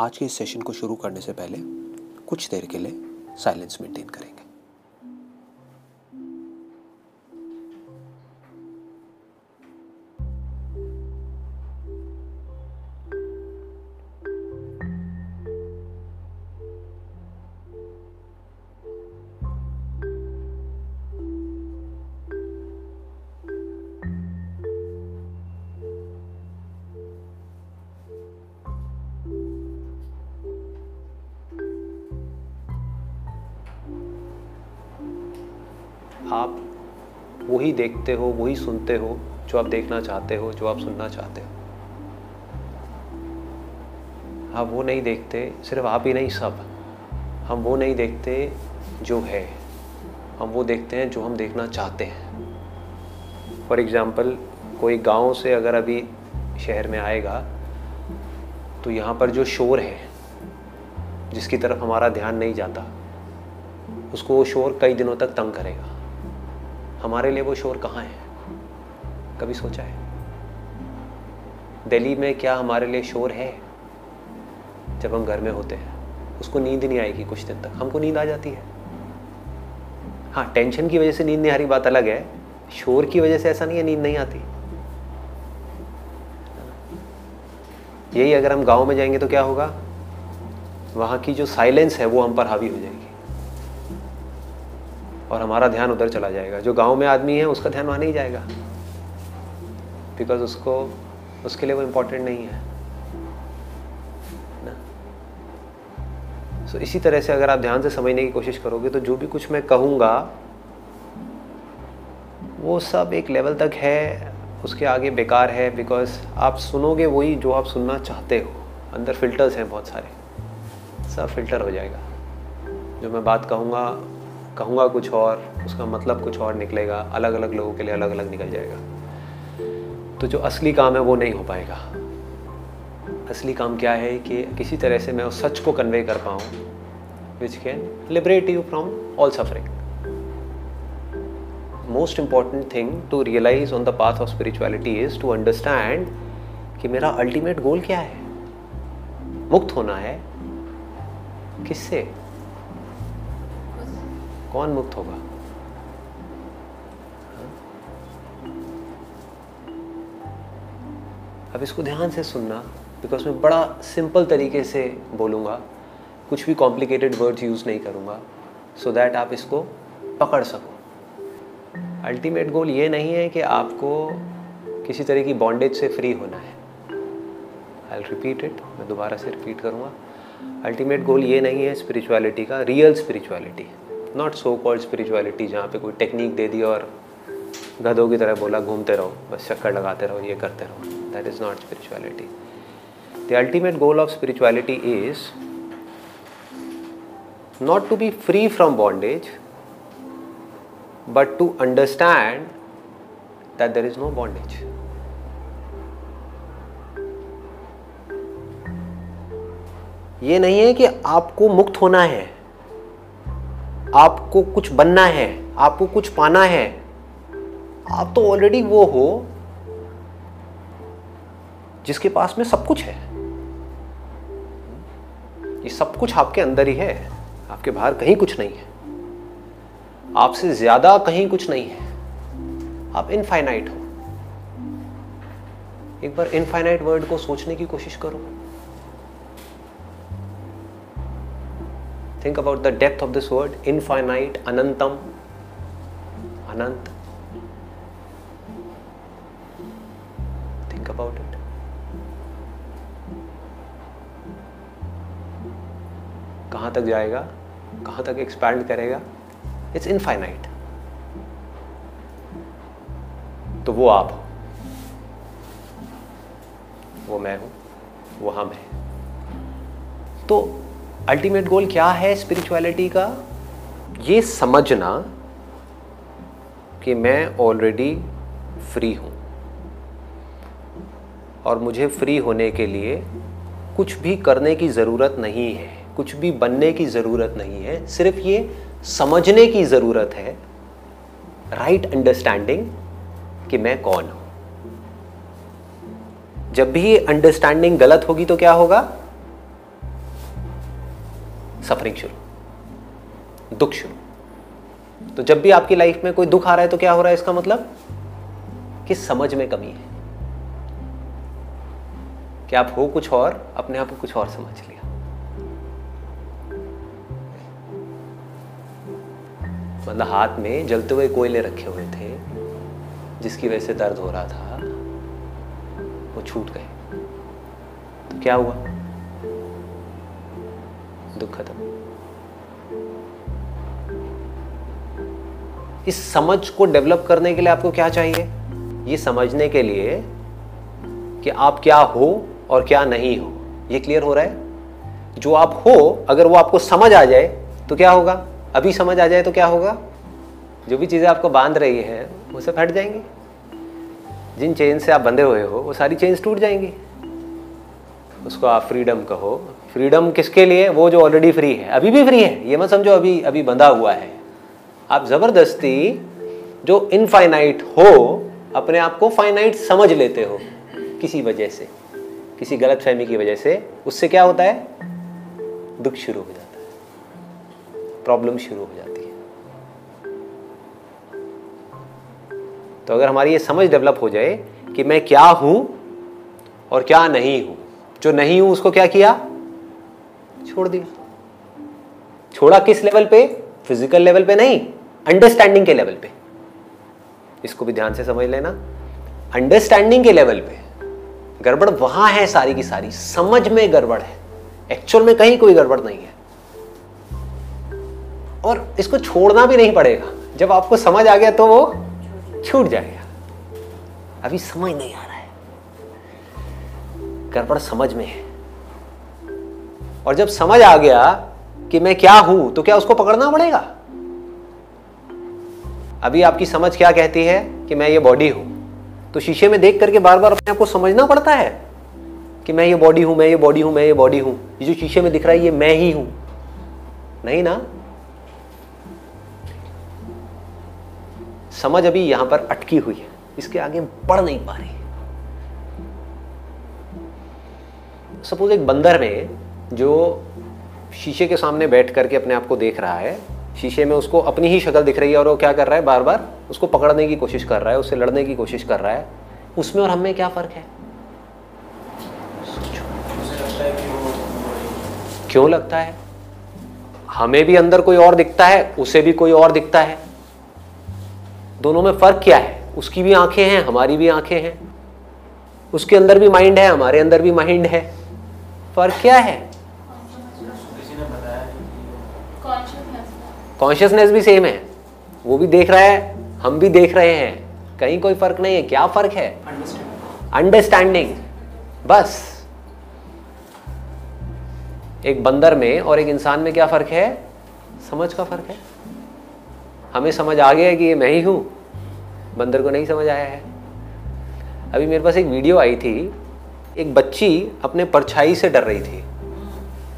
आज के इस सेशन को शुरू करने से पहले कुछ देर के लिए साइलेंस मेंटेन करेंगे। आप वही देखते हो, वही सुनते हो जो आप देखना चाहते हो, जो आप सुनना चाहते हो। आप वो नहीं देखते, सिर्फ आप ही नहीं सब। हम वो नहीं देखते जो है, हम वो देखते हैं जो हम देखना चाहते हैं। फॉर एग्ज़ाम्पल, कोई गांव से अगर अभी शहर में आएगा तो यहाँ पर जो शोर है, जिसकी तरफ हमारा ध्यान नहीं जाता, उसको वो शोर कई दिनों तक तंग करेगा। हमारे लिए वो शोर कहाँ है? कभी सोचा है दिल्ली में क्या हमारे लिए शोर है? जब हम घर में होते हैं उसको नींद नहीं आएगी कुछ दिन तक, हमको नींद आ जाती है। हाँ, टेंशन की वजह से नींद नहीं आ रही बात अलग है, शोर की वजह से ऐसा नहीं है नींद नहीं आती। यही अगर हम गाँव में जाएंगे तो क्या होगा? वहाँ की जो साइलेंस है वो हम पर हावी हो जाएगी और हमारा ध्यान उधर चला जाएगा। जो गांव में आदमी है उसका ध्यान वहाँ नहीं जाएगा, बिकॉज उसके लिए वो इम्पोर्टेंट नहीं है ना। सो इसी तरह से अगर आप ध्यान से समझने की कोशिश करोगे तो जो भी कुछ मैं कहूँगा वो सब एक लेवल तक है, उसके आगे बेकार है, बिकॉज आप सुनोगे वही जो आप सुनना चाहते हो। अंदर फिल्टर्स हैं बहुत सारे, सब फिल्टर हो जाएगा। जो मैं बात कहूँगा कुछ और, उसका मतलब कुछ और निकलेगा, अलग अलग लोगों के लिए अलग अलग निकल जाएगा। तो जो असली काम है वो नहीं हो पाएगा। असली काम क्या है कि किसी तरह से मैं उस सच को कन्वे कर पाऊँ which can liberate you from all suffering. Most important thing to realise on the path of spirituality is to understand कि मेरा अल्टीमेट गोल क्या है। मुक्त होना है। किससे? कौन मुक्त होगा? अब इसको ध्यान से सुनना, बिकॉज मैं बड़ा सिंपल तरीके से बोलूँगा, कुछ भी कॉम्प्लिकेटेड वर्ड्स यूज़ नहीं करूँगा, सो दैट आप इसको पकड़ सको। अल्टीमेट गोल ये नहीं है कि आपको किसी तरह की बॉन्डेज से फ्री होना है। आई विल रिपीट इट, मैं दोबारा से रिपीट करूँगा। अल्टीमेट गोल ये नहीं है स्पिरिचुअलिटी का, real spirituality, not so called spirituality जहाँ पे कोई टेक्निक दे दी और गधों की तरह बोला घूमते रहो, बस चक्कर लगाते रहो, ये करते रहो। That is not spirituality. The ultimate goal of spirituality is not to be free from bondage but to understand that there is no bondage. ये नहीं है कि आपको मुक्त होना है, आपको कुछ बनना है, आपको कुछ पाना है। आप तो ऑलरेडी वो हो जिसके पास में सब कुछ है। ये सब कुछ आपके अंदर ही है, आपके बाहर कहीं कुछ नहीं है, आपसे ज्यादा कहीं कुछ नहीं है। आप इनफाइनाइट हो। एक बार इनफाइनाइट वर्ड को सोचने की कोशिश करो। Think about the depth of this word, infinite, anantam, anant. Think about it. कहाँ तक जाएगा, कहाँ तक expand करेगा? It's infinite. तो वो आप हो, वो मैं हूँ, वो हम हैं। तो अल्टीमेट गोल क्या है स्पिरिचुअलिटी का? ये समझना कि मैं ऑलरेडी फ्री हूँ और मुझे फ्री होने के लिए कुछ भी करने की ज़रूरत नहीं है, कुछ भी बनने की ज़रूरत नहीं है। सिर्फ ये समझने की ज़रूरत है, राइट अंडरस्टैंडिंग, कि मैं कौन हूँ। जब भी ये अंडरस्टैंडिंग गलत होगी तो क्या होगा? सफरिंग शुरू, दुख शुरू। तो जब भी आपकी लाइफ में कोई दुख आ रहा है तो क्या हो रहा है, इसका मतलब कि समझ में कमी है कि आप हो कुछ और, अपने आप को कुछ और समझ लिया। मतलब हाथ में जलते हुए कोयले रखे हुए थे जिसकी वजह से दर्द हो रहा था, वो छूट गए तो क्या हुआ, दुख खत्म। इस समझ को डेवलप करने के लिए आपको क्या चाहिए, ये समझने के लिए कि आप क्या हो और क्या नहीं हो। ये क्लियर हो रहा है, जो आप हो अगर वो आपको समझ आ जाए तो क्या होगा, अभी समझ आ जाए तो क्या होगा, जो भी चीज़ें आपको बांध रही हैं वो सब हट जाएंगी, जिन चेन से आप बंधे हुए हो वो सारी चेन्स टूट जाएंगी। उसको आप फ्रीडम कहो। फ्रीडम किसके लिए, वो जो ऑलरेडी फ्री है, अभी भी फ्री है। ये मत समझो अभी अभी बंधा हुआ है। आप ज़बरदस्ती जो इनफाइनाइट हो अपने आप को फाइनाइट समझ लेते हो किसी वजह से, किसी गलतफहमी की वजह से, उससे क्या होता है, दुख शुरू हो जाता है, प्रॉब्लम शुरू हो जाती है। तो अगर हमारी ये समझ डेवलप हो जाए कि मैं क्या हूं और क्या नहीं हूं, जो नहीं हूं उसको क्या किया, छोड़ दिया। छोड़ा किस लेवल पे, फिजिकल लेवल पे नहीं, अंडरस्टैंडिंग के लेवल पे। इसको भी ध्यान से समझ लेना, अंडरस्टैंडिंग के लेवल पे गड़बड़ वहां है सारी की सारी, समझ में गड़बड़ है, एक्चुअल में कहीं कोई गड़बड़ नहीं है। और इसको छोड़ना भी नहीं पड़ेगा, जब आपको समझ आ गया तो वो छूट जाएगा। अभी समझ नहीं आ रहा है, गड़बड़ समझ में है। और जब समझ आ गया कि मैं क्या हूं तो क्या उसको पकड़ना पड़ेगा। अभी आपकी समझ क्या कहती है कि मैं ये बॉडी हूं, तो शीशे में देख करके बार बार अपने आप को समझना पड़ता है कि मैं ये बॉडी हूं, मैं ये बॉडी हूं, मैं ये बॉडी हूं। ये जो शीशे में दिख रहा है ये मैं ही हूं, नहीं ना। समझ अभी यहां पर अटकी हुई है, इसके आगे बढ़ नहीं पा रही। सपोज एक बंदर में जो शीशे के सामने बैठ करके अपने आप को देख रहा है, शीशे में उसको अपनी ही शक्ल दिख रही है, और वो क्या कर रहा है, बार बार उसको पकड़ने की कोशिश कर रहा है, उससे लड़ने की कोशिश कर रहा है। उसमें और हमें क्या फर्क है, क्यों लगता है? हमें भी अंदर कोई और दिखता है, उसे भी कोई और दिखता है, दोनों में फर्क क्या है? उसकी भी आंखें हैं, हमारी भी आंखें हैं, उसके अंदर भी माइंड है, हमारे अंदर भी माइंड है, फर्क क्या है? कॉन्शियसनेस भी सेम है, वो भी देख रहा है, हम भी देख रहे हैं, कहीं कोई फर्क नहीं है। क्या फर्क है? अंडरस्टैंडिंग। बस एक बंदर में और एक इंसान में क्या फर्क है, समझ का फर्क है। हमें समझ आ गया है कि ये मैं ही हूँ, बंदर को नहीं समझ आया है। अभी मेरे पास एक वीडियो आई थी, एक बच्ची अपने परछाई से डर रही थी,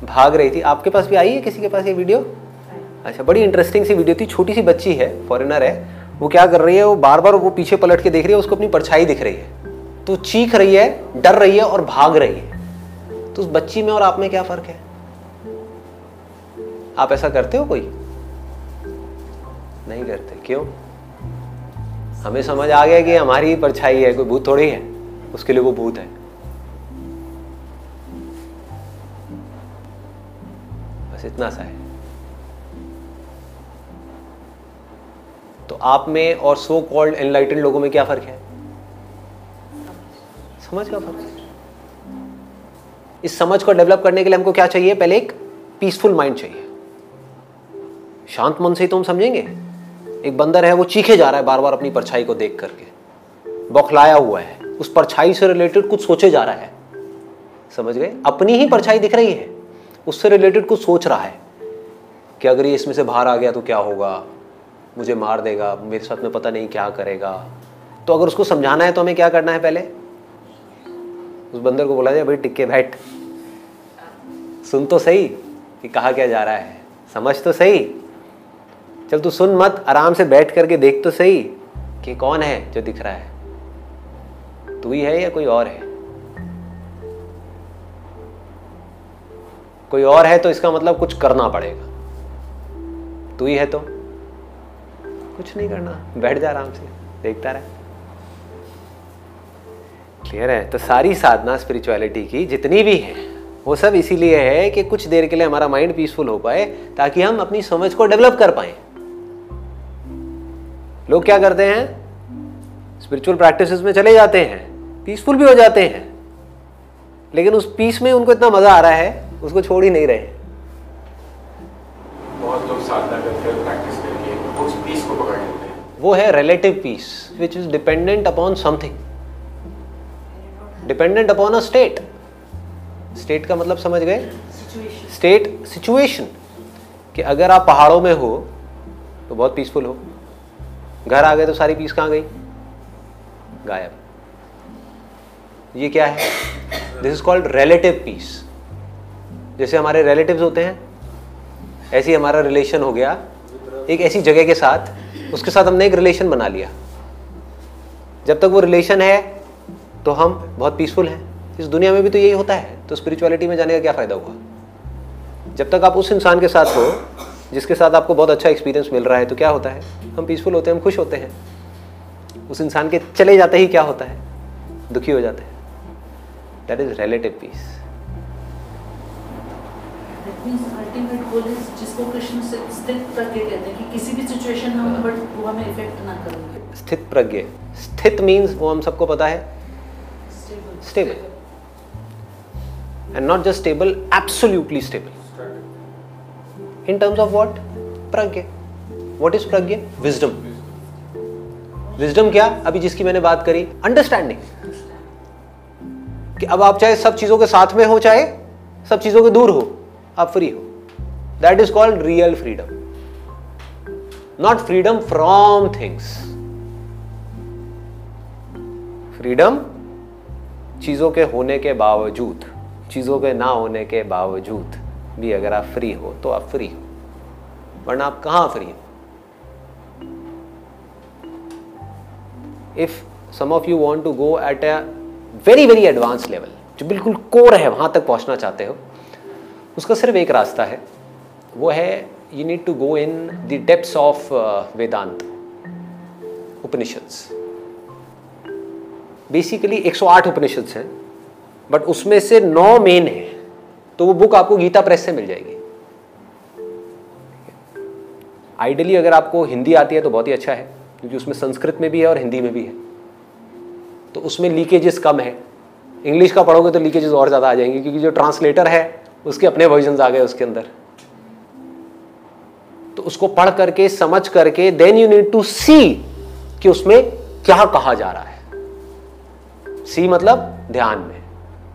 भाग रही थी। आपके पास भी आई है, किसी के पास ये वीडियो? अच्छा, बड़ी इंटरेस्टिंग सी वीडियो थी। छोटी सी बच्ची है, फॉरेनर है, वो क्या कर रही है, वो बार बार वो पीछे पलट के देख रही है, उसको अपनी परछाई दिख रही है, तो चीख रही है, डर रही है और भाग रही है। तो उस बच्ची में और आप में क्या फ़र्क है? आप ऐसा करते हो, कोई नहीं करते, क्यों? हमें समझ आ गया कि हमारी परछाई है, कोई भूत थोड़ी है, उसके लिए वो भूत है। बस इतना सा है। तो आप में और सो कॉल्ड एनलाइटेंड लोगों में क्या फर्क है? समझ का फर्क है। इस समझ को डेवलप करने के लिए हमको क्या चाहिए? पहले एक पीसफुल माइंड चाहिए, शांत मन से ही तो हम समझेंगे। एक बंदर है, वो चीखे जा रहा है बार बार अपनी परछाई को देख करके, बौखलाया हुआ है, उस परछाई से रिलेटेड कुछ सोचे जा रहा है। समझ गए? अपनी ही परछाई दिख रही है, उससे रिलेटेड कुछ सोच रहा है कि अगर ये इसमें से बाहर आ गया तो क्या होगा, मुझे मार देगा, मेरे साथ में पता नहीं क्या करेगा। तो अगर उसको समझाना है तो हमें क्या करना है? पहले उस बंदर को बोला जाए, भाई टिक के बैठ, सुन तो सही कि कहा क्या जा रहा है, समझ तो सही, चल तू सुन मत, आराम से बैठ करके देख तो सही कि कौन है जो दिख रहा है, तू ही है या कोई और है। कोई और है तो इसका मतलब कुछ करना पड़ेगा। तू ही है तो कुछ नहीं करना, बैठ जा आराम से, देखता रहे। क्लियर है? तो सारी साधना स्पिरिचुअलिटी की जितनी भी है वो सब इसीलिए है कि कुछ देर के लिए हमारा माइंड पीसफुल हो पाए, ताकि हम अपनी समझ को डेवलप कर पाए। लोग क्या करते हैं, स्पिरिचुअल प्रैक्टिसेस में चले जाते हैं, पीसफुल भी हो जाते हैं, लेकिन उस पीस में उनको इतना मजा आ रहा है, उसको छोड़ ही नहीं रहे। बहुत लोग साधना करके प्रैक्टिस करके उस पीस को पकड़ लेते हैं। वो है relative peace, which is dependent upon something, dependent upon a state. State का मतलब समझ गए? State, situation. कि अगर आप पहाड़ों में हो तो बहुत पीसफुल हो, घर आ गए तो सारी पीस कहाँ गई? गायब। ये क्या है? This is called relative peace. जैसे हमारे रिलेटिव्स होते हैं, ऐसी हमारा रिलेशन हो गया एक ऐसी जगह के साथ, उसके साथ हमने एक रिलेशन बना लिया। जब तक वो रिलेशन है तो हम बहुत पीसफुल हैं। इस दुनिया में भी तो यही होता है, तो स्पिरिचुअलिटी में जाने का क्या फ़ायदा हुआ? जब तक आप उस इंसान के साथ हो जिसके साथ आपको बहुत अच्छा एक्सपीरियंस मिल रहा है तो क्या होता है? हम पीसफुल होते हैं, हम खुश होते हैं। उस इंसान के चले जाते ही क्या होता है? दुखी हो जाते हैं। That is relative peace. Ultimate goal is, जिसको कृष्ण से स्थित प्रज्ञ कहते हैं, कि किसी भी सिचुएशन में हम, बट वो हमें इफेक्ट ना करें। स्थित प्रज्ञ, स्थित मींस वो हम सबको पता है, stable. And not just stable, absolutely stable. In terms of what? Pragya. What is Pragya? Wisdom. Wisdom क्या? अभी जिसकी मैंने बात करी, अंडरस्टैंडिंग। कि अब आप चाहे सब चीजों के साथ में हो, चाहे सब चीजों के दूर हो, आप फ्री हो। That is called real freedom, not freedom from things. Freedom चीजों के होने के बावजूद, चीजों के ना होने के बावजूद भी अगर आप फ्री हो तो आप फ्री हो, वरना आप कहां फ्री हो? If some of you want to go at a very very advance level, जो बिल्कुल कोर है, वहां तक पहुंचना चाहते हो, उसका सिर्फ एक रास्ता है, वो है you need to go in the depths of Vedanta, Upanishads. Basically 108 Upanishads हैं, बट उसमें से 9 मेन हैं। तो वो बुक आपको गीता प्रेस से मिल जाएगी। आइडियली अगर आपको हिंदी आती है तो बहुत ही अच्छा है, क्योंकि उसमें संस्कृत में भी है और हिंदी में भी है, तो उसमें लीकेजेस कम है। इंग्लिश का पढ़ोगे तो लीकेजेस और ज़्यादा आ जाएंगे, क्योंकि जो ट्रांसलेटर है उसके अपने वर्जन्स आ गए उसके अंदर। तो उसको पढ़ करके, समझ करके, then you need to see कि उसमें क्या कहा जा रहा है। सी मतलब ध्यान में,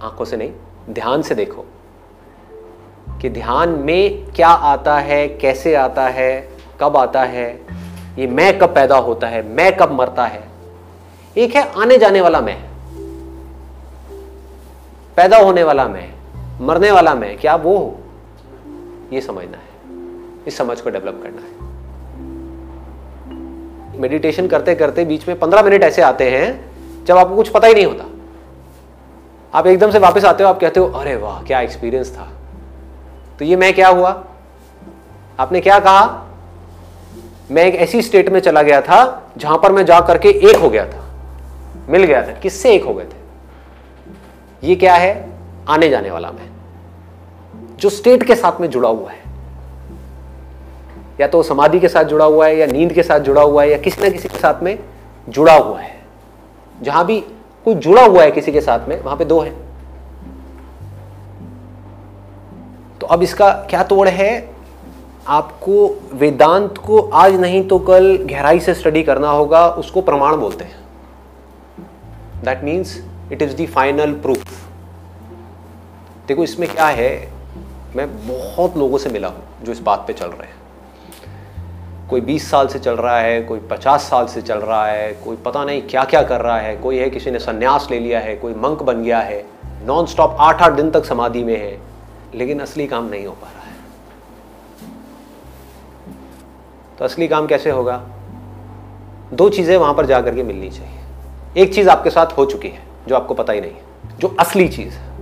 आंखों से नहीं, ध्यान से देखो कि ध्यान में क्या आता है, कैसे आता है, कब आता है, ये मैं कब पैदा होता है, मैं कब मरता है। एक है आने जाने वाला मैं, पैदा होने वाला मैं, मरने वाला मैं, क्या वो हो? ये समझना है, इस समझ को डेवलप करना है। मेडिटेशन करते करते बीच में 15 मिनट ऐसे आते हैं जब आपको कुछ पता ही नहीं होता। आप एकदम से वापस आते हो, आप कहते हो अरे वाह क्या एक्सपीरियंस था। तो ये मैं क्या हुआ? आपने क्या कहा? मैं एक ऐसी स्टेट में चला गया था जहां पर मैं जा करके एक हो गया था, मिल गया था, किससे एक हो गए थे। ये क्या है? आने जाने वाला मैं, जो स्टेट के साथ में जुड़ा हुआ है, या तो समाधि के साथ जुड़ा हुआ है, या नींद के साथ जुड़ा हुआ है, या किसी ना किसी के साथ में जुड़ा हुआ है। जहां भी कोई जुड़ा हुआ है किसी के साथ में, वहां पे 2 है। तो अब इसका क्या तोड़ है? आपको वेदांत को आज नहीं तो कल गहराई से स्टडी करना होगा। उसको प्रमाण बोलते हैं। That means it is the final proof. देखो इसमें क्या है, मैं बहुत लोगों से मिला हूँ जो इस बात पे चल रहे हैं। कोई 20 साल से चल रहा है, कोई 50 साल से चल रहा है, कोई पता नहीं क्या क्या कर रहा है। कोई है किसी ने सन्यास ले लिया है, कोई मंक बन गया है, नॉन स्टॉप 8-8 दिन तक समाधि में है, लेकिन असली काम नहीं हो पा रहा है। तो असली काम कैसे होगा? 2 चीज़ें वहाँ पर जा करके मिलनी चाहिए। एक चीज़ आपके साथ हो चुकी है जो आपको पता ही नहीं है, जो असली चीज़ है,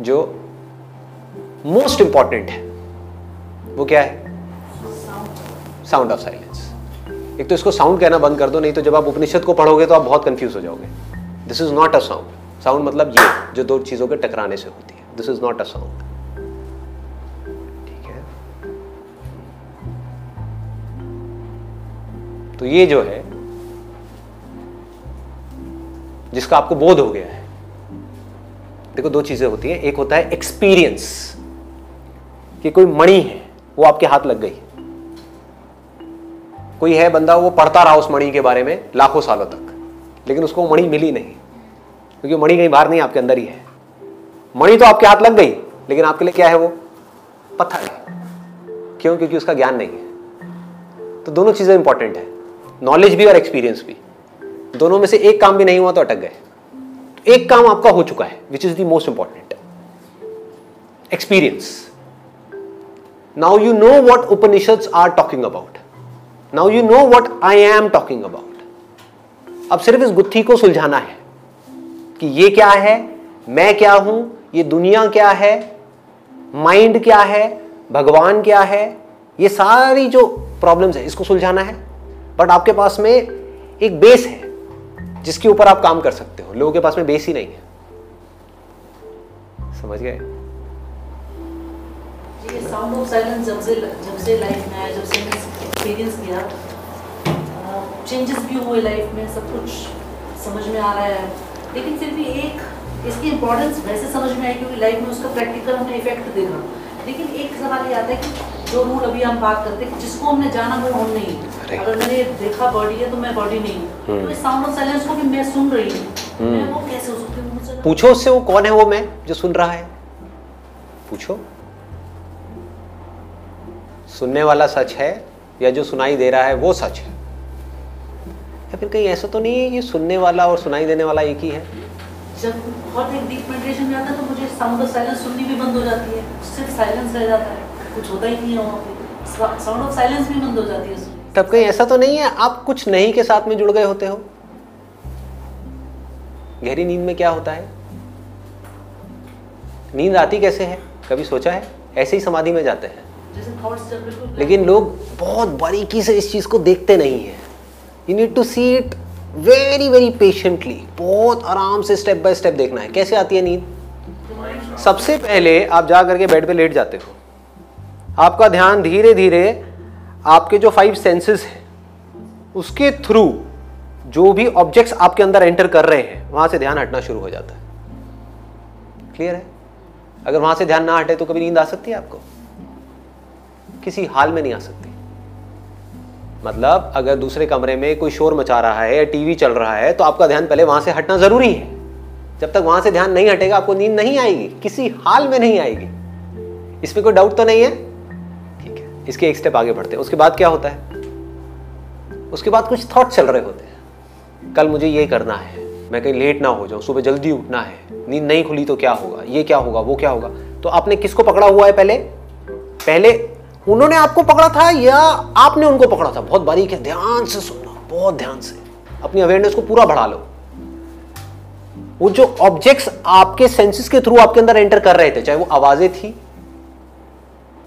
जो मोस्ट इंपॉर्टेंट है वो क्या है? Sound of silence. एक तो इसको साउंड कहना बंद कर दो, नहीं तो जब आप उपनिषद को पढ़ोगे तो आप बहुत कंफ्यूज हो जाओगे। This is not a sound. Sound मतलब ये जो दो चीजों के टकराने से होती है, this is not a sound. ठीक है, तो ये जो है जिसका आपको बोध हो गया है, देखो दो चीजें होती हैं। एक होता है एक्सपीरियंस कि कोई मणि है वो आपके हाथ लग गई, कोई है बंदा वो पढ़ता रहा उस मणि के बारे में लाखों सालों तक, लेकिन उसको मणि मिली नहीं, क्योंकि मणि कहीं बाहर नहीं, आपके अंदर ही है। मणि तो आपके हाथ लग गई, लेकिन आपके लिए क्या है वो? पत्थर है। क्यों? क्योंकि उसका ज्ञान नहीं है। तो दोनों चीजें इंपॉर्टेंट है, नॉलेज भी और एक्सपीरियंस भी। दोनों में से एक काम भी नहीं हुआ तो अटक गए। एक काम आपका हो चुका है, which is the most important, experience. Now you know what Upanishads are talking about, now you know what I am talking about. अब सिर्फ इस गुत्थी को सुलझाना है कि ये क्या है, मैं क्या हूं, ये दुनिया क्या है, माइंड क्या है, भगवान क्या है, ये सारी जो प्रॉब्लम्स है इसको सुलझाना है। बट आपके पास में एक बेस है जिसके ऊपर आप काम कर सकते हो, लोगों के पास में बेस ही नहीं है। समझ गए? ये साउंड ऑफ साइलेंस जब से लाइफ में आया, जब से मैंने एक्सपीरियंस किया, चेंजेस भी हुए लाइफ में, सब कुछ समझ में आ रहा है, लेकिन फिर भी एक इसकी इम्पोर्टेंस वैसे समझ में आई क्योंकि लाइफ में उसका प्रैक्टिकल हमने इफेक्ट देखा। लेकिन एक सवाल ये आता है कि जो रूल अभी हम बात करते हैं जिसको हमने जाना वो हम नहीं, अगर मैंने देखा बॉडी है तो मैं बॉडी नहीं हूं, तो साउंड ऑफ साइलेंस को भी मैं सुन रही हूं, मैं वो कैसे हो सकती हूं? पूछो उससे वो कौन है वो मैं जो सुन रहा है, पूछो। सुनने वाला सच है या जो सुनाई दे रहा है वो सच है? या फिर कहीं ऐसा तो नहीं है ये सुनने वाला और सुनाई देने वाला एक ही है? जब बहुत एक डीप मेडिटेशन में आता तो मुझे साउंड ऑफ साइलेंस सुननी भी बंद हो जाती है, सिर्फ साइलेंस रह जाता है, कुछ होता ही नहीं है वहाँ पे, साउंड ऑफ साइलेंस भी बंद हो जाती है। तब कहीं ऐसा तो नहीं है आप कुछ नहीं के साथ में जुड़ गए होते हो? गहरी नींद में क्या होता है? नींद आती कैसे है, कभी सोचा है? ऐसे ही समाधि में जाते हैं। लेकिन लोग बहुत बारीकी से इस चीज को देखते नहीं है। You need to see it very very patiently, बहुत आराम से स्टेप बाय स्टेप देखना है। कैसे आती है नींद? सबसे पहले आप जा करके बेड पे लेट जाते हो, आपका ध्यान धीरे धीरे आपके जो 5 सेंसेस हैं उसके थ्रू जो भी ऑब्जेक्ट्स आपके अंदर एंटर कर रहे हैं वहां से ध्यान हटना शुरू हो जाता है। क्लियर है? अगर वहां से ध्यान ना हटे तो कभी नींद आ सकती है आपको? किसी हाल में नहीं आ सकती। मतलब अगर दूसरे कमरे में कोई शोर मचा रहा है या टीवी चल रहा है तो आपका ध्यान पहले वहां से हटना जरूरी है। जब तक वहां से ध्यान नहीं हटेगा आपको नींद नहीं आएगी, किसी हाल में नहीं आएगी। इसमें कोई डाउट तो नहीं है? ठीक है, इसके एक स्टेप आगे बढ़ते हैं। उसके बाद क्या होता है? उसके बाद कुछ थॉट चल रहे होते हैं, कल मुझे ये करना है, मैं कहीं लेट ना हो जाऊं, सुबह जल्दी उठना है, नींद नहीं खुली तो क्या होगा, ये क्या होगा, वो क्या होगा। तो आपने किसको पकड़ा हुआ है? पहले उन्होंने आपको पकड़ा था या आपने उनको पकड़ा था? बहुत बारीक है, ध्यान से सुनना, बहुत ध्यान से अपनी अवेयरनेस को पूरा बढ़ा लो। वो जो ऑब्जेक्ट्स आपके सेंसेस के थ्रू आपके अंदर एंटर कर रहे थे, चाहे वो आवाजें थी,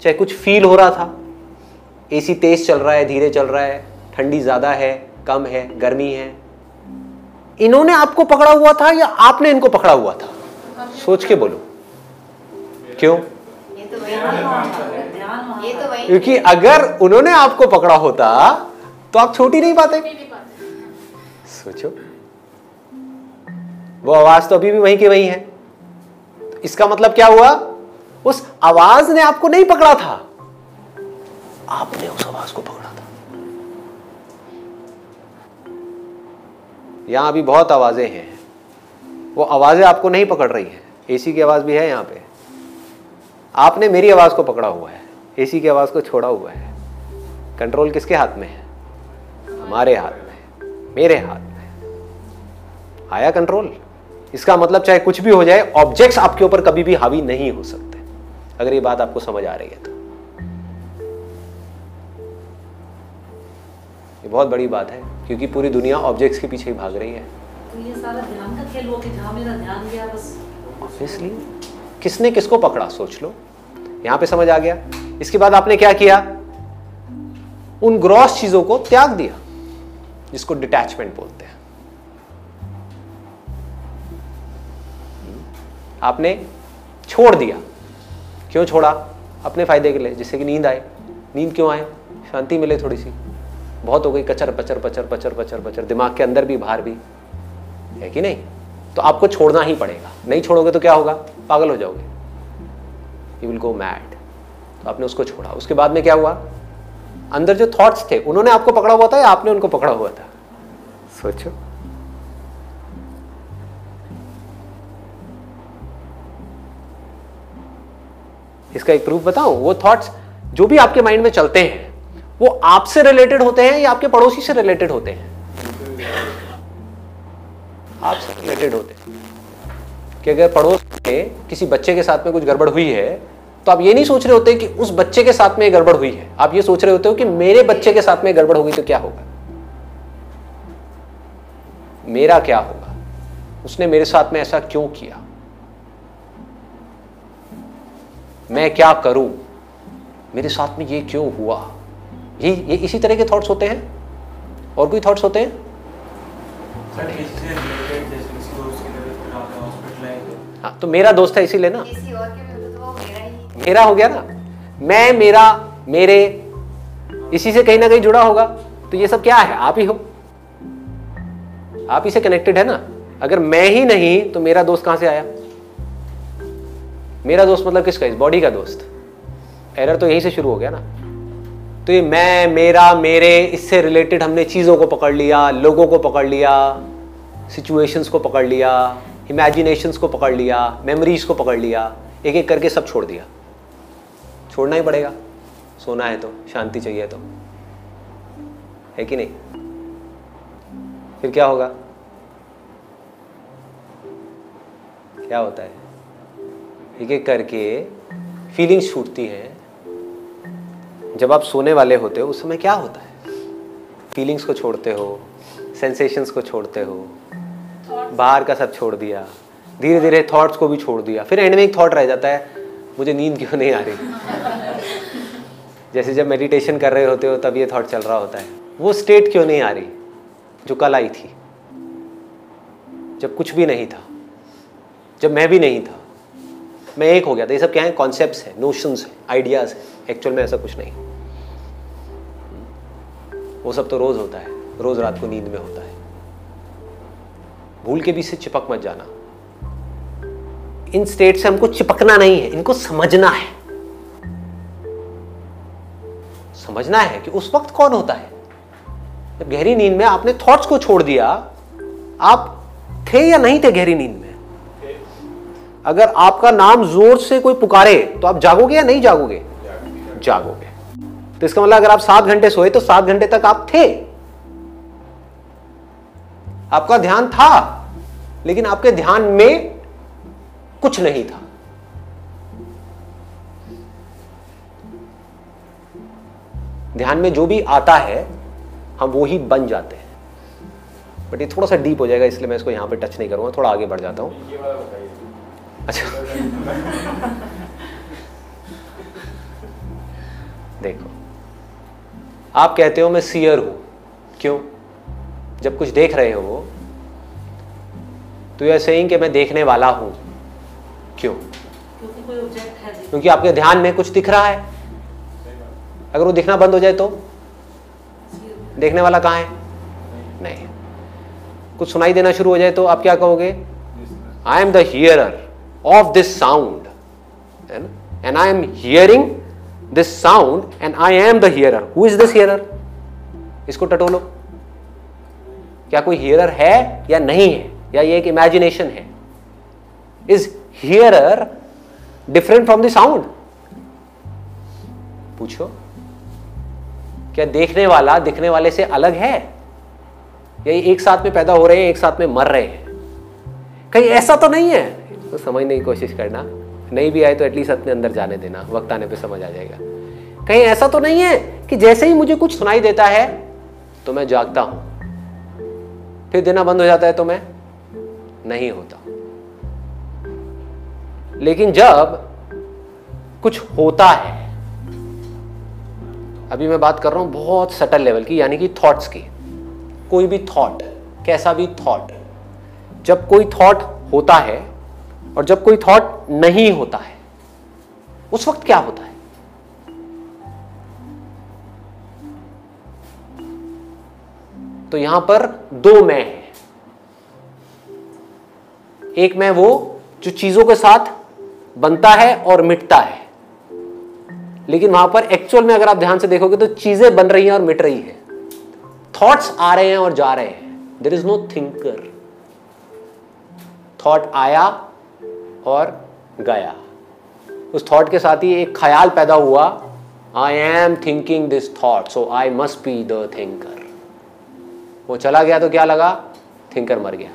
चाहे कुछ फील हो रहा था, एसी तेज चल रहा है, धीरे चल रहा है, ठंडी ज्यादा है, कम है, गर्मी है, इन्होंने आपको पकड़ा हुआ था या आपने इनको पकड़ा हुआ था? सोच के बोलो क्यों? क्योंकि अगर उन्होंने आपको पकड़ा होता तो आप छोटी नहीं पाते। सोचो, वो आवाज तो अभी भी वहीं की वहीं है। तो इसका मतलब क्या हुआ? उस आवाज ने आपको नहीं पकड़ा था, आपने उस आवाज को पकड़ा था। यहां अभी बहुत आवाजें हैं, वो आवाजें आपको नहीं पकड़ रही हैं। एसी की आवाज भी है यहां पे, आपने मेरी आवाज को पकड़ा हुआ है, एसी की आवाज को छोड़ा हुआ है। कंट्रोल किसके हाथ में है? हमारे हाथ में, मेरे हाथ में। आया कंट्रोल? इसका मतलब चाहे कुछ भी हो जाए ऑब्जेक्ट्स आपके ऊपर कभी भी हावी नहीं हो सकते। अगर ये बात आपको समझ आ रही है तो ये बहुत बड़ी बात है, क्योंकि पूरी दुनिया ऑब्जेक्ट्स के पीछे ही भाग रही है। तो ये सारा ध्यान का खेल हो कि जहां मेरा ध्यान गया बस। ऑब्वियसली किसने किसको पकड़ा सोच लो, यहां पे समझ आ गया। इसके बाद आपने क्या किया, उन ग्रॉस चीजों को त्याग दिया जिसको डिटैचमेंट बोलते हैं। आपने छोड़ दिया, क्यों छोड़ा, अपने फायदे के लिए, जैसे कि नींद आए, नींद क्यों आए, शांति मिले थोड़ी सी, बहुत हो गई कचर पचर पचर पचर पचर पचर दिमाग के अंदर भी बाहर भी, है कि नहीं। तो आपको छोड़ना ही पड़ेगा, नहीं छोड़ोगे तो क्या होगा, पागल हो जाओगे, यू विल गो मैड। तो आपने उसको छोड़ा। उसके बाद में क्या हुआ, अंदर जो थॉट्स थे उन्होंने आपको पकड़ा हुआ था या आपने उनको पकड़ा हुआ था, सोचो। इसका एक प्रूफ बताऊं, वो थॉट्स जो भी आपके माइंड में चलते हैं वो आपसे रिलेटेड होते हैं या आपके पड़ोसी से रिलेटेड होते हैं, आपसे रिलेटेड होते हैं। कि अगर पड़ोस में किसी बच्चे के साथ में कुछ गड़बड़ हुई है तो आप ये नहीं सोच रहे होते कि उस बच्चे के साथ में गड़बड़ हुई है, आप ये सोच रहे होते हो कि मेरे बच्चे के साथ में गड़बड़ होगी तो क्या होगा, मेरा क्या होगा, उसने मेरे साथ में ऐसा क्यों किया, मैं क्या करूं, मेरे साथ में ये क्यों हुआ, ये इसी तरह के थॉट्स होते हैं। और कोई थॉट्स होते हैं, हाँ, तो मेरा दोस्त है इसीलिए ना, मेरा हो गया ना, मैं मेरा मेरे, इसी से कहीं ना कहीं जुड़ा होगा। तो ये सब क्या है, आप ही हो, आप ही से कनेक्टेड है ना। अगर मैं ही नहीं तो मेरा दोस्त कहां से आया, मेरा दोस्त मतलब किसका, इस बॉडी का दोस्त, एरर तो यहीं से शुरू हो गया ना। तो ये मैं मेरा मेरे, इससे रिलेटेड हमने चीज़ों को पकड़ लिया, लोगों को पकड़ लिया, सिचुएशंस को पकड़ लिया, इमेजिनेशंस को पकड़ लिया, मेमोरीज को पकड़ लिया, एक एक करके सब छोड़ दिया। छोड़ना ही पड़ेगा, सोना है तो, शांति चाहिए तो, है कि नहीं। फिर क्या होगा, क्या होता है, एक एक करके फीलिंग्स छूटती हैं। जब आप सोने वाले होते हो उस समय क्या होता है, फीलिंग्स को छोड़ते हो, सेंसेशंस को छोड़ते हो, बाहर का सब छोड़ दिया, धीरे धीरे थॉट्स को भी छोड़ दिया, फिर एंड में एक थॉट रह जाता है, मुझे नींद क्यों नहीं आ रही। जैसे जब मेडिटेशन कर रहे होते हो तब ये थॉट चल रहा होता है, वो स्टेट क्यों नहीं आ रही जो कल आई थी, जब कुछ भी नहीं था, जब मैं भी नहीं था, मैं एक हो गया था। ये सब क्या है, कॉन्सेप्ट्स हैं, नोशंस हैं, आइडियाज़ हैं, एक्चुअल में ऐसा कुछ नहीं। वो सब तो रोज़ होता है, रोज़ रात को नींद में होता है। भूल के भी इससे चिपक मत जाना, इन स्टेट से हमको चिपकना नहीं है, इनको समझना है। समझना है कि उस वक्त कौन होता है, जब गहरी नींद में आपने थॉट्स को छोड़ दिया, आप थे या नहीं थे गहरी नींद में। अगर आपका नाम जोर से कोई पुकारे तो आप जागोगे या नहीं जागोगे, जागोगे। तो इसका मतलब अगर आप 7 घंटे सोए तो 7 घंटे तक आप थे, आपका ध्यान था, लेकिन आपके ध्यान में कुछ नहीं था। ध्यान में जो भी आता है हम वो ही बन जाते हैं। बट ये थोड़ा सा डीप हो जाएगा, इसलिए मैं इसको यहां पे टच नहीं करूंगा, थोड़ा आगे बढ़ जाता हूं। अच्छा देखो, आप कहते हो मैं सीयर हूं, क्यों, जब कुछ देख रहे हो तो यू आर सेइंग कि मैं देखने वाला हूं, क्यों, क्योंकि कोई ऑब्जेक्ट है, क्योंकि आपके ध्यान में कुछ दिख रहा है। अगर वो दिखना बंद हो जाए तो देखने वाला कहाँ है, नहीं। कुछ सुनाई देना शुरू हो जाए तो आप क्या कहोगे, I am the hearer of this sound, and I am hearing this sound and I am the hearer. Who is this hearer? इसको टटोलो, क्या कोई hearer है या नहीं है, या ये एक imagination है। Is hearer different from the sound? पूछो, क्या देखने वाला दिखने वाले से अलग है, या ये एक साथ में पैदा हो रहे हैं, एक साथ में मर रहे हैं, कहीं ऐसा तो नहीं है। तो समझने की कोशिश करना, नहीं भी आए तो एटलीस्ट अपने अंदर जाने देना, वक्त आने पे समझ आ जाएगा। कहीं ऐसा तो नहीं है कि जैसे ही मुझे कुछ सुनाई देता है तो मैं जागता हूं, फिर देना बंद हो जाता है तो मैं नहीं होता। लेकिन जब कुछ होता है। अभी मैं बात कर रहा हूं बहुत सटल लेवल की, यानी कि थॉट्स की। कोई भी थॉट, कैसा भी थॉट, जब कोई थॉट होता है और जब कोई थॉट नहीं होता है, उस वक्त क्या होता है? तो यहां पर दो मैं है। एक मैं वो जो चीजों के साथ बनता है और मिटता है, लेकिन वहां पर एक्चुअल में अगर आप ध्यान से देखोगे तो चीजें बन रही हैं और मिट रही हैं, थॉट्स आ रहे हैं और जा रहे हैं। There is no thinker. Thought आया और गया, उस थॉट के साथ ही एक ख्याल पैदा हुआ, I am thinking this thought so I must be the thinker. वो चला गया तो क्या लगा? थिंकर मर गया।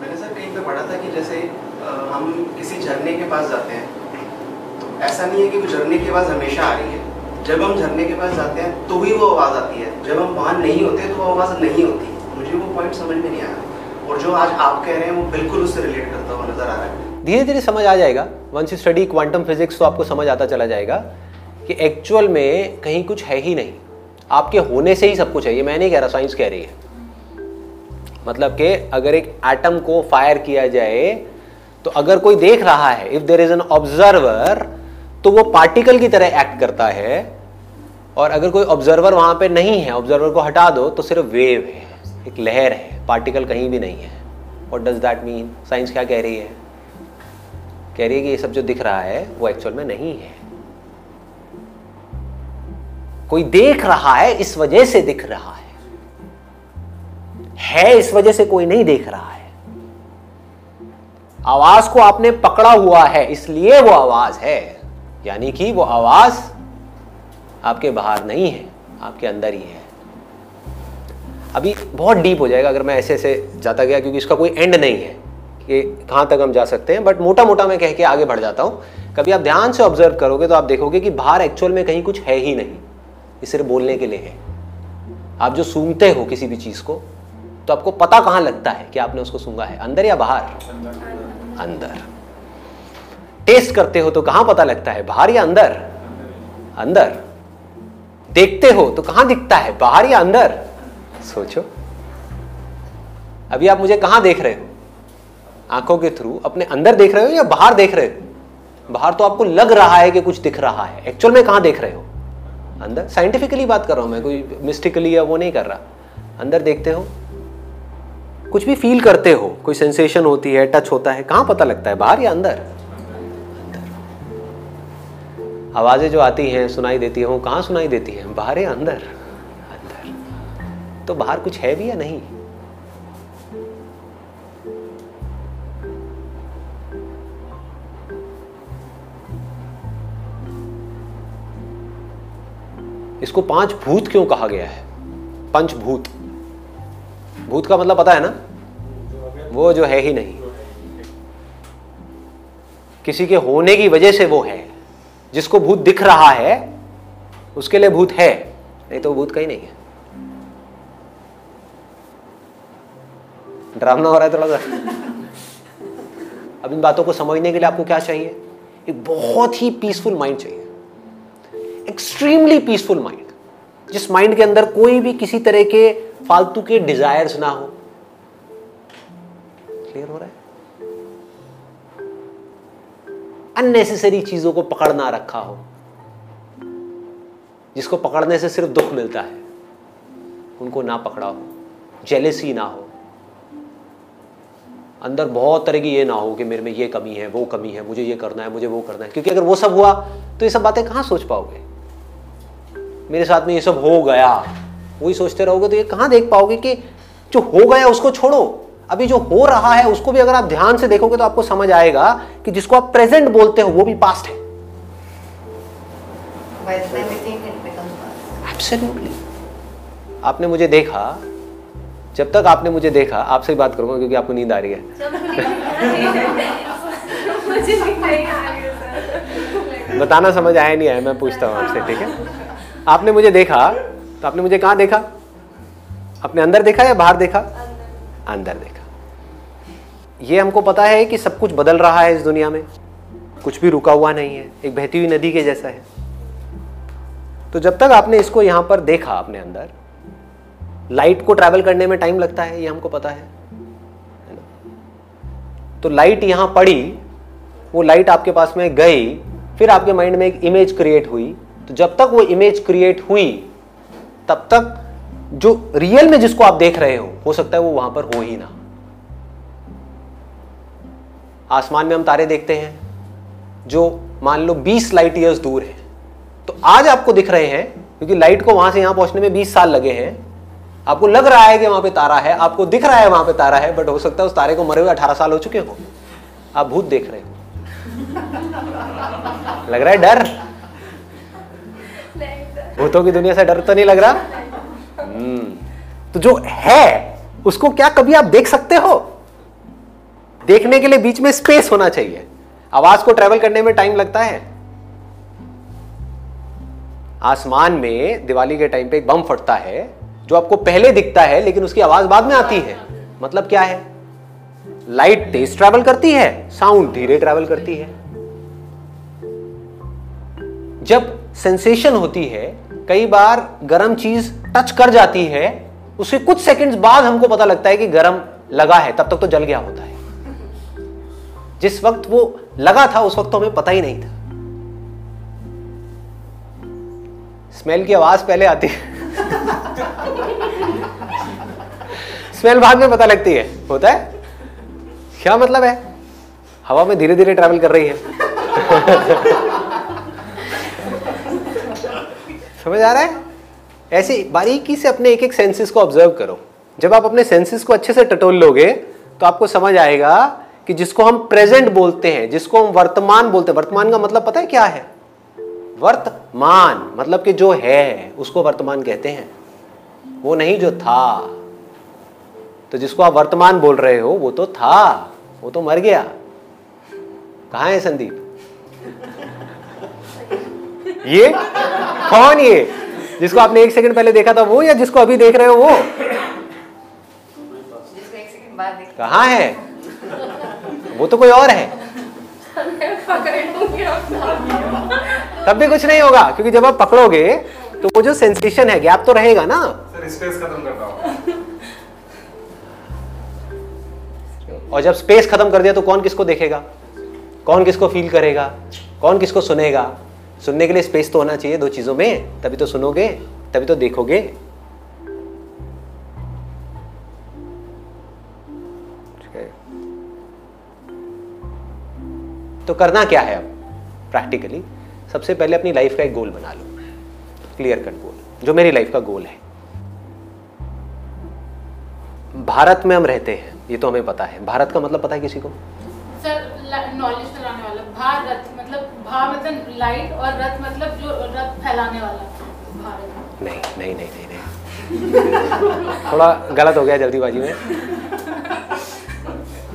मैंने सर कहीं पे पढ़ा था कि जैसे हम किसी झरने के पास जाते हैं तो ऐसा नहीं है कि वो झरने की आवाज हमेशा आ रही है, जब हम झरने के पास जाते हैं तो ही वो आवाज आती है, जब हम वहां नहीं होते तो वो आवाज नहीं होती। मुझे वो पॉइंट समझ में नहीं आया, और जो आज आप कह रहे हैं वो बिल्कुल उससे रिलेट करता हुआ नजर आ रहा है। धीरे धीरे समझ आ जाएगा, once you study quantum physics तो आपको समझ आता चला जाएगा कि एक्चुअल में कहीं कुछ है ही नहीं, आपके होने से ही सब कुछ है। ये मैं नहीं कह रहा, साइंस कह रही है। मतलब कि अगर एक एटम को फायर किया जाए तो अगर कोई देख रहा है, if there is an observer, तो वो पार्टिकल की तरह एक्ट करता है, और अगर कोई ऑब्जर्वर वहां पे नहीं है, ऑब्जर्वर को हटा दो तो सिर्फ वेव है, एक लहर है, पार्टिकल कहीं भी नहीं है। What does that mean? Science क्या कह रही है? कह रही है कि ये सब जो दिख रहा है वो एक्चुअल में नहीं है, कोई देख रहा है इस वजह से दिख रहा है इस वजह से कोई नहीं देख रहा है। आवाज को आपने पकड़ा हुआ है इसलिए वो आवाज है, यानी कि वो आवाज आपके बाहर नहीं है, आपके अंदर ही है। अभी बहुत डीप हो जाएगा अगर मैं ऐसे ऐसे जाता गया, क्योंकि इसका कोई एंड नहीं है कि कहाँ तक हम जा सकते हैं, बट मोटा मोटा मैं कह के आगे बढ़ जाता हूँ। कभी आप ध्यान से ऑब्जर्व करोगे तो आप देखोगे कि बाहर एक्चुअल में कहीं कुछ है ही नहीं, ये सिर्फ बोलने के लिए है। आप जो सूंघते हो किसी भी चीज़ को तो आपको पता कहाँ लगता है कि आपने उसको सूंघा है, अंदर या बाहर? अंदर। टेस्ट करते हो तो कहाँ पता लगता है, बाहर या अंदर? अंदर। देखते हो तो कहाँ दिखता है, बाहर या अंदर? सोचो, अभी आप मुझे कहाँ देख रहे हो? आंखों के थ्रू अपने अंदर देख रहे हो या बाहर देख रहे हो? बाहर तो आपको लग रहा है कि कुछ दिख रहा है, एक्चुअल में कहाँ देख रहे हो? अंदर। साइंटिफिकली बात कर रहा हूँ मैं, कोई मिस्टिकली या वो नहीं कर रहा। अंदर देखते हो, कुछ भी फील करते हो, कोई सेंसेशन होती है, टच होता है, कहाँ पता लगता है, बाहर या अंदर? अंदर। आवाज़ें जो आती हैं, सुनाई देती हैं, कहाँ सुनाई देती हैं, बाहर या अंदर? अंदर। तो बाहर कुछ है भी या नहीं? इसको पांच भूत क्यों कहा गया है? पंचभूत, भूत का मतलब पता है ना, वो जो है ही नहीं, किसी के होने की वजह से वो है। जिसको भूत दिख रहा है उसके लिए भूत है, नहीं तो भूत कहीं नहीं है। डरावना हो रहा है थोड़ा सा। अब इन बातों को समझने के लिए आपको क्या चाहिए? एक बहुत ही पीसफुल माइंड चाहिए, एक्सट्रीमली पीसफुल माइंड, जिस माइंड के अंदर कोई भी किसी तरह के फालतू के डिजायर्स ना हो। क्लियर हो रहा है? अननेसेसरी चीजों को पकड़ ना रखा हो, जिसको पकड़ने से सिर्फ दुख मिलता है, उनको ना पकड़ा हो। जेलेसी ना हो, अंदर बहुत तरह की ये ना हो कि मेरे में ये कमी है, वो कमी है, मुझे ये करना है, मुझे वो करना है, क्योंकि अगर वो सब हुआ तो ये सब बातें कहाँ सोच पाओगे। मेरे साथ में ये सब हो गया, वही सोचते रहोगे तो ये कहाँ देख पाओगे कि जो हो गया उसको छोड़ो, अभी जो हो रहा है उसको भी अगर आप ध्यान से देखोगे तो आपको समझ आएगा कि जिसको आप प्रेजेंट बोलते हो वो भी पास्ट है। Absolutely. आपने मुझे देखा, जब तक आपने मुझे देखा, आपसे ही बात करूंगा क्योंकि आपको नींद आ रही है। बताना समझ आया नहीं आया, मैं पूछता हूँ आपसे, ठीक है? आपने मुझे देखा तो आपने मुझे कहाँ देखा? अपने अंदर देखा या बाहर देखा? अंदर देखा। ये हमको पता है कि सब कुछ बदल रहा है इस दुनिया में, कुछ भी रुका हुआ नहीं है, एक बहती हुई नदी के जैसा है। तो जब तक आपने इसको यहाँ पर देखा अपने अंदर, लाइट को ट्रैवल करने में टाइम लगता है, ये हमको पता है ना। तो लाइट यहाँ पड़ी, वो लाइट आपके पास में गई, फिर आपके माइंड में एक इमेज क्रिएट हुई। तो जब तक वो इमेज क्रिएट हुई तब तक जो रियल में जिसको आप देख रहे हो सकता है वो वहां पर हो ही ना। आसमान में हम तारे देखते हैं जो मान लो 20 लाइट ईयर्स दूर है, तो आज आपको दिख रहे हैं क्योंकि लाइट को वहां से यहां पहुंचने में 20 साल लगे हैं। आपको लग रहा है कि वहां पे तारा है, आपको दिख रहा है वहां पे तारा है, बट हो सकता है उस तारे को मरे हुए 18 साल हो चुके हो। आप भूत देख रहे हो, लग रहा है डर। भूतों की दुनिया से डर तो नहीं लग रहा? तो जो है उसको क्या कभी आप देख सकते हो? देखने के लिए बीच में स्पेस होना चाहिए। आवाज को ट्रेवल करने में टाइम लगता है। आसमान में दिवाली के टाइम पे एक बम फटता है जो आपको पहले दिखता है लेकिन उसकी आवाज बाद में आती है। मतलब क्या है? लाइट तेज ट्रेवल करती है, साउंड धीरे ट्रेवल करती है। जब सेंसेशन होती है, कई बार गर्म चीज टच कर जाती है, उसके कुछ सेकंड्स बाद हमको पता लगता है कि गर्म लगा है, तब तक तो जल गया होता है। जिस वक्त वो लगा था उस वक्त तो हमें पता ही नहीं था। स्मेल की आवाज पहले आती है स्मेल बाद में पता लगती है। होता है क्या? मतलब है हवा में धीरे धीरे ट्रैवल कर रही है समझ आ रहा है? ऐसे बारीकी से अपने एक एक सेंसेस को ऑब्जर्व करो। जब आप अपने सेंसेस को अच्छे से टटोल लोगे तो आपको समझ आएगा कि जिसको हम प्रेजेंट बोलते हैं, जिसको हम वर्तमान बोलते हैं, वर्तमान का मतलब पता है क्या है? वर्तमान मतलब कि जो है उसको वर्तमान कहते हैं, वो नहीं जो था। तो जिसको आप वर्तमान बोल रहे हो वो तो था, वो तो मर गया। कहाँ है संदीप? ये कौन? ये जिसको आपने एक सेकंड पहले देखा था वो, या जिसको अभी देख रहे हो वो? जिसको एक सेकंड बाद देखा। कहाँ है वो? तो कोई और है। तब भी कुछ नहीं होगा क्योंकि जब आप पकड़ोगे तो वो जो सेंसेशन है गैप तो रहेगा ना। सर स्पेस खत्म कर दो। और जब स्पेस खत्म कर दिया तो कौन किसको देखेगा, कौन किसको फील करेगा, कौन किसको सुनेगा? सुनने के लिए स्पेस तो होना चाहिए दो चीजों में, तभी तो सुनोगे, तभी तो देखोगे। तो करना क्या है अब प्रैक्टिकली? सबसे पहले अपनी लाइफ का एक गोल बना लो, क्लियर कट गोल। जो मेरी लाइफ का गोल है, भारत में हम रहते हैं ये तो हमें पता है। भारत का मतलब पता है किसी को? सर नॉलेज फैलाने वाला। भारत मतलब भा मतलब लाइट, और रथ मतलब जो रथ फैलाने वाला। भारत नहीं नहीं नहीं नहीं, नहीं। थोड़ा गलत हो गया जल्दीबाजी में।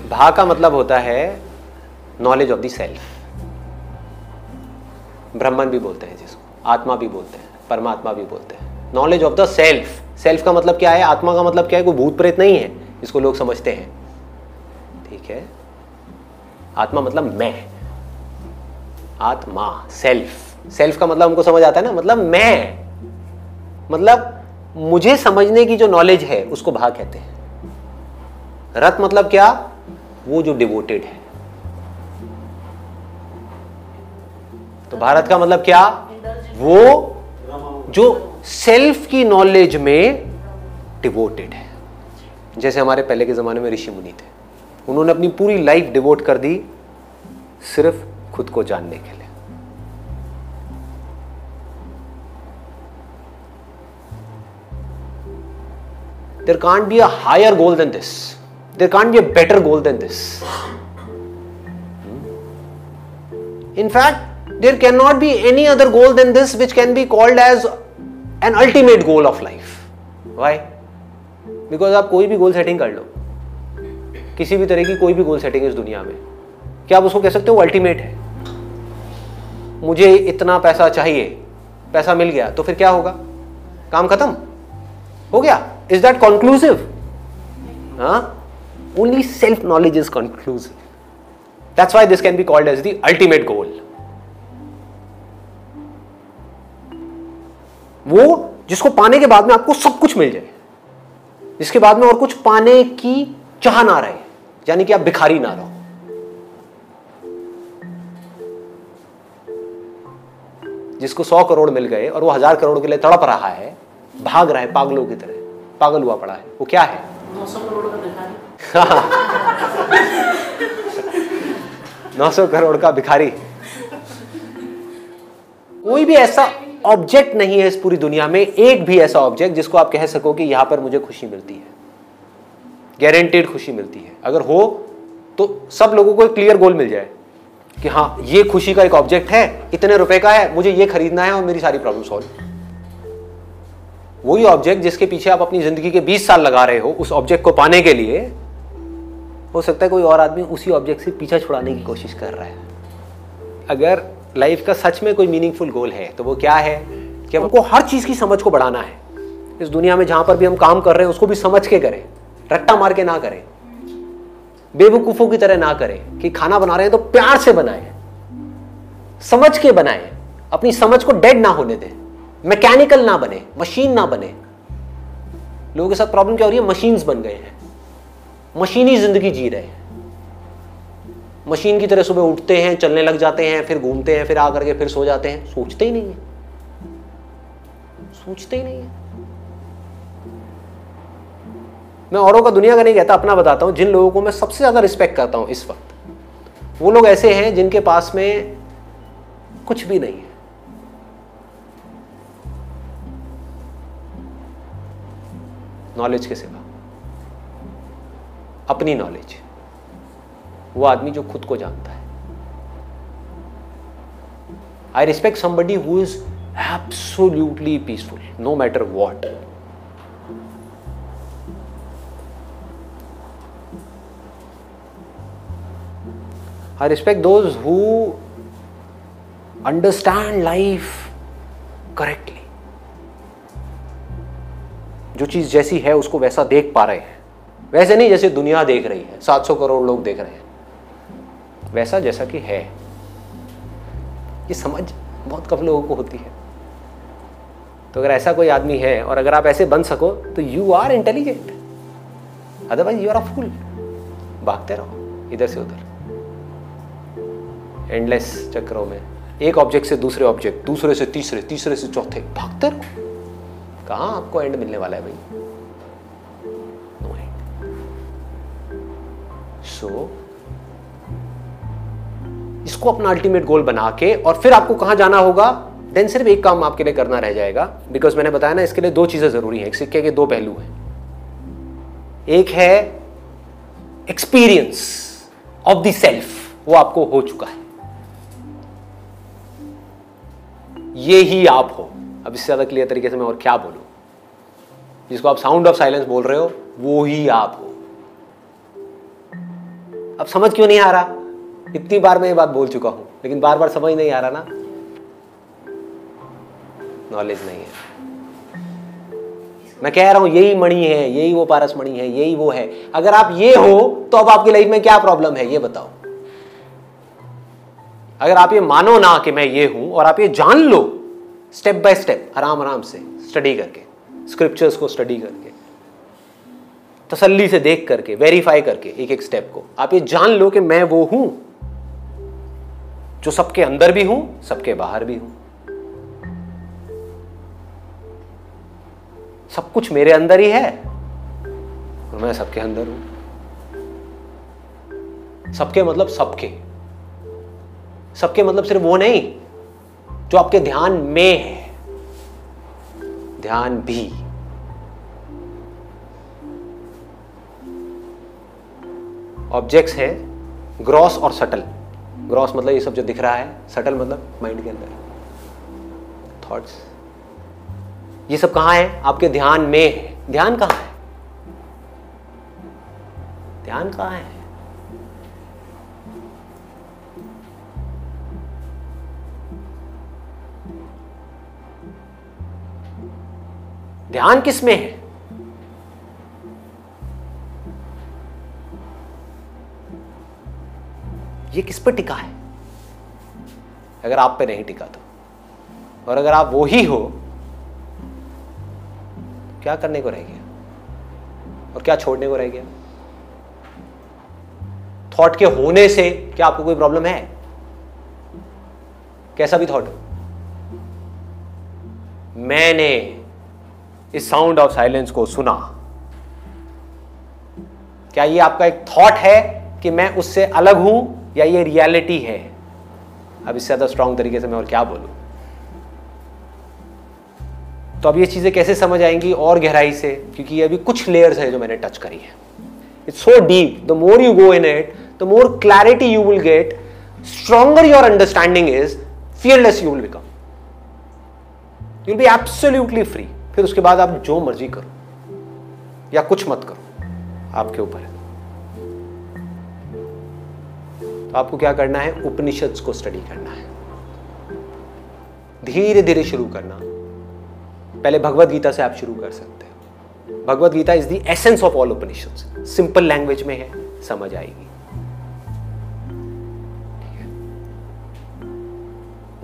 भा का मतलब होता है knowledge of the self. Brahman भी बोलते हैं जिसको, आत्मा भी बोलते हैं, परमात्मा भी बोलते हैं। Knowledge of the self. Self का मतलब क्या है? आत्मा का मतलब क्या है? कोई भूत प्रेत नहीं है जिसको लोग समझते हैं, ठीक है? आत्मा मतलब मैं, आत्मा, सेल्फ। सेल्फ का मतलब हमको समझ आता है ना, मतलब मैं, मतलब मुझे समझने की जो नॉलेज है उसको भा कहते हैं। रत मतलब क्या? वो जो डिवोटेड है। तो भारत का मतलब क्या? वो जो सेल्फ की नॉलेज में डिवोटेड है। जैसे हमारे पहले के जमाने में ऋषि मुनि थे, उन्होंने अपनी पूरी लाइफ डिवोट कर दी सिर्फ खुद को जानने के लिए। There can't be a higher goal than this. There can't be a better goal than this. In fact, there cannot be any other goal than this which can be called as an ultimate goal of life. Why? Because आप कोई भी goal setting कर लो, किसी भी तरह की कोई भी गोल सेटिंग इस दुनिया में, क्या आप उसको कह सकते हो अल्टीमेट है? मुझे इतना पैसा चाहिए, पैसा मिल गया तो फिर क्या होगा? काम खत्म हो गया? Is that conclusive? हाँ, only self knowledge is conclusive. That's why this can be called as the ultimate goal. वो जिसको पाने के बाद में आपको सब कुछ मिल जाए, जिसके बाद में और कुछ पाने की चाह ना रहे, यानी कि आप भिखारी ना रहो। जिसको 100 करोड़ मिल गए और वो 1000 करोड़ के लिए तड़प रहा है, भाग रहा है पागलों की तरह, पागल हुआ पड़ा है, वो क्या है? 900 करोड़ का भिखारी। 900 करोड़ का भिखारी। कोई भी ऐसा ऑब्जेक्ट नहीं है इस पूरी दुनिया में, एक भी ऐसा ऑब्जेक्ट जिसको आप कह सको कि यहां पर मुझे खुशी मिलती है, गारंटेड खुशी मिलती है। अगर हो तो सब लोगों को एक क्लियर गोल मिल जाए कि हाँ, ये खुशी का एक ऑब्जेक्ट है, इतने रुपए का है, मुझे ये खरीदना है और मेरी सारी प्रॉब्लम सॉल्व। वही ऑब्जेक्ट जिसके पीछे आप अपनी जिंदगी के 20 साल लगा रहे हो, उस ऑब्जेक्ट को पाने के लिए, हो सकता है कोई और आदमी उसी ऑब्जेक्ट से पीछा छुड़ाने की कोशिश कर रहा है। अगर लाइफ का सच में कोई मीनिंगफुल गोल है तो वो क्या है कि हमको हर चीज़ की समझ को बढ़ाना है। इस दुनिया में जहाँ पर भी हम काम कर रहे हैं उसको भी समझ के करें, रट्टा मार के ना करें, बेवकूफ़ों की तरह ना करें कि खाना बना रहे हैं तो प्यार से बनाएं, समझ के बनाएं, अपनी समझ को डेड ना होने दें, मैकेनिकल ना बने, मशीन ना बने। लोगों के साथ प्रॉब्लम क्या हो रही है? मशीन्स बन गए हैं, मशीनी जिंदगी जी रहे हैं, मशीन की तरह सुबह उठते हैं, चलने लग जाते हैं, फिर घूमते हैं, फिर आ करके फिर सो जाते हैं, सोचते ही नहीं है, सोचते ही नहीं है। मैं औरों का, दुनिया का नहीं कहता, अपना बताता हूँ। जिन लोगों को मैं सबसे ज़्यादा रिस्पेक्ट करता हूँ इस वक्त, वो लोग ऐसे हैं जिनके पास में कुछ भी नहीं है। नॉलेज के सिवा अपनी नॉलेज, वो आदमी जो खुद को जानता है। I respect somebody who is absolutely peaceful no matter what. I respect those who understand life correctly, जो चीज जैसी है उसको वैसा देख पा रहे हैं, वैसे नहीं जैसे दुनिया देख रही है, 700 करोड़ लोग देख रहे हैं, वैसा जैसा कि है। ये समझ बहुत कम लोगों को होती है। तो अगर ऐसा कोई आदमी है और अगर आप ऐसे बन सको तो you are intelligent, otherwise you are a fool. भागते रहो इधर से उधर एंडलेस चक्रों में, एक ऑब्जेक्ट से दूसरे ऑब्जेक्ट, दूसरे से तीसरे, तीसरे से चौथे, भागते रहो। कहाँ आपको एंड मिलने वाला है भाई? No and. सो इसको अपना अल्टीमेट गोल बना के, और फिर आपको कहाँ जाना होगा, देन सिर्फ एक काम आपके लिए करना रह जाएगा, बिकॉज मैंने बताया ना इसके लिए 2 चीज़ें ज़रूरी हैं। एक सिक्के के 2 पहलू हैं, एक है एक्सपीरियंस ऑफ द सेल्फ, वो आपको हो चुका है, ये ही आप हो। अब इससे ज़्यादा क्लियर तरीके से मैं और क्या बोलूँ? जिसको आप साउंड ऑफ साइलेंस बोल रहे हो वो ही आप हो। अब समझ क्यों नहीं आ रहा? इतनी बार मैं ये बात बोल चुका हूँ, लेकिन बार बार समझ नहीं आ रहा ना, नॉलेज नहीं है। मैं कह रहा हूँ यही मणि है, यही वो पारस मणि है, यही वो है। अगर आप ये हो तो अब आपकी लाइफ में क्या प्रॉब्लम है ये बताओ। अगर आप ये मानो ना कि मैं ये हूँ, और आप ये जान लो स्टेप बाय स्टेप, आराम आराम से स्टडी करके, स्क्रिप्चर्स को स्टडी करके, तसल्ली से देख करके, वेरीफाई करके, एक एक स्टेप को आप ये जान लो कि मैं वो हूँ जो सबके अंदर भी हूं, सबके बाहर भी हूं, सब कुछ मेरे अंदर ही है और मैं सबके अंदर हूं। सबके मतलब सबके, सबके मतलब सिर्फ वो नहीं जो आपके ध्यान में है, ध्यान भी। ऑब्जेक्ट्स हैं ग्रॉस और सटल। ग्रॉस मतलब ये सब जो दिख रहा है, सटल मतलब माइंड के अंदर थॉट्स। ये सब कहाँ है? आपके ध्यान में है। ध्यान कहाँ है? ध्यान कहाँ है? ध्यान किस में है? ये किस पर टिका है? अगर आप पे नहीं टिका तो, और अगर आप वो ही हो, क्या करने को रह गया और क्या छोड़ने को रह गया? थॉट के होने से क्या आपको कोई प्रॉब्लम है? कैसा भी थॉट हो, मैंने इस साउंड ऑफ साइलेंस को सुना, क्या ये आपका एक थॉट है कि मैं उससे अलग हूं या ये रियलिटी है? अब इससे ज्यादा स्ट्रांग तरीके से मैं और क्या बोलूं? तो अब ये चीजें कैसे समझ आएंगी और गहराई से, क्योंकि ये अभी कुछ लेयर्स है जो मैंने टच करी है। It's so deep, the more you go in it the more clarity you will get, stronger your understanding is, fearless you will become, you will be absolutely free. फिर उसके बाद आप जो मर्जी करो या कुछ मत करो, आपके ऊपर है। तो आपको क्या करना है? उपनिषद्स को स्टडी करना है, धीरे धीरे शुरू करना। पहले भगवद गीता से आप शुरू कर सकते हैं। Bhagavad Gita is the essence of all Upanishads, simple language में है, समझ आएगी।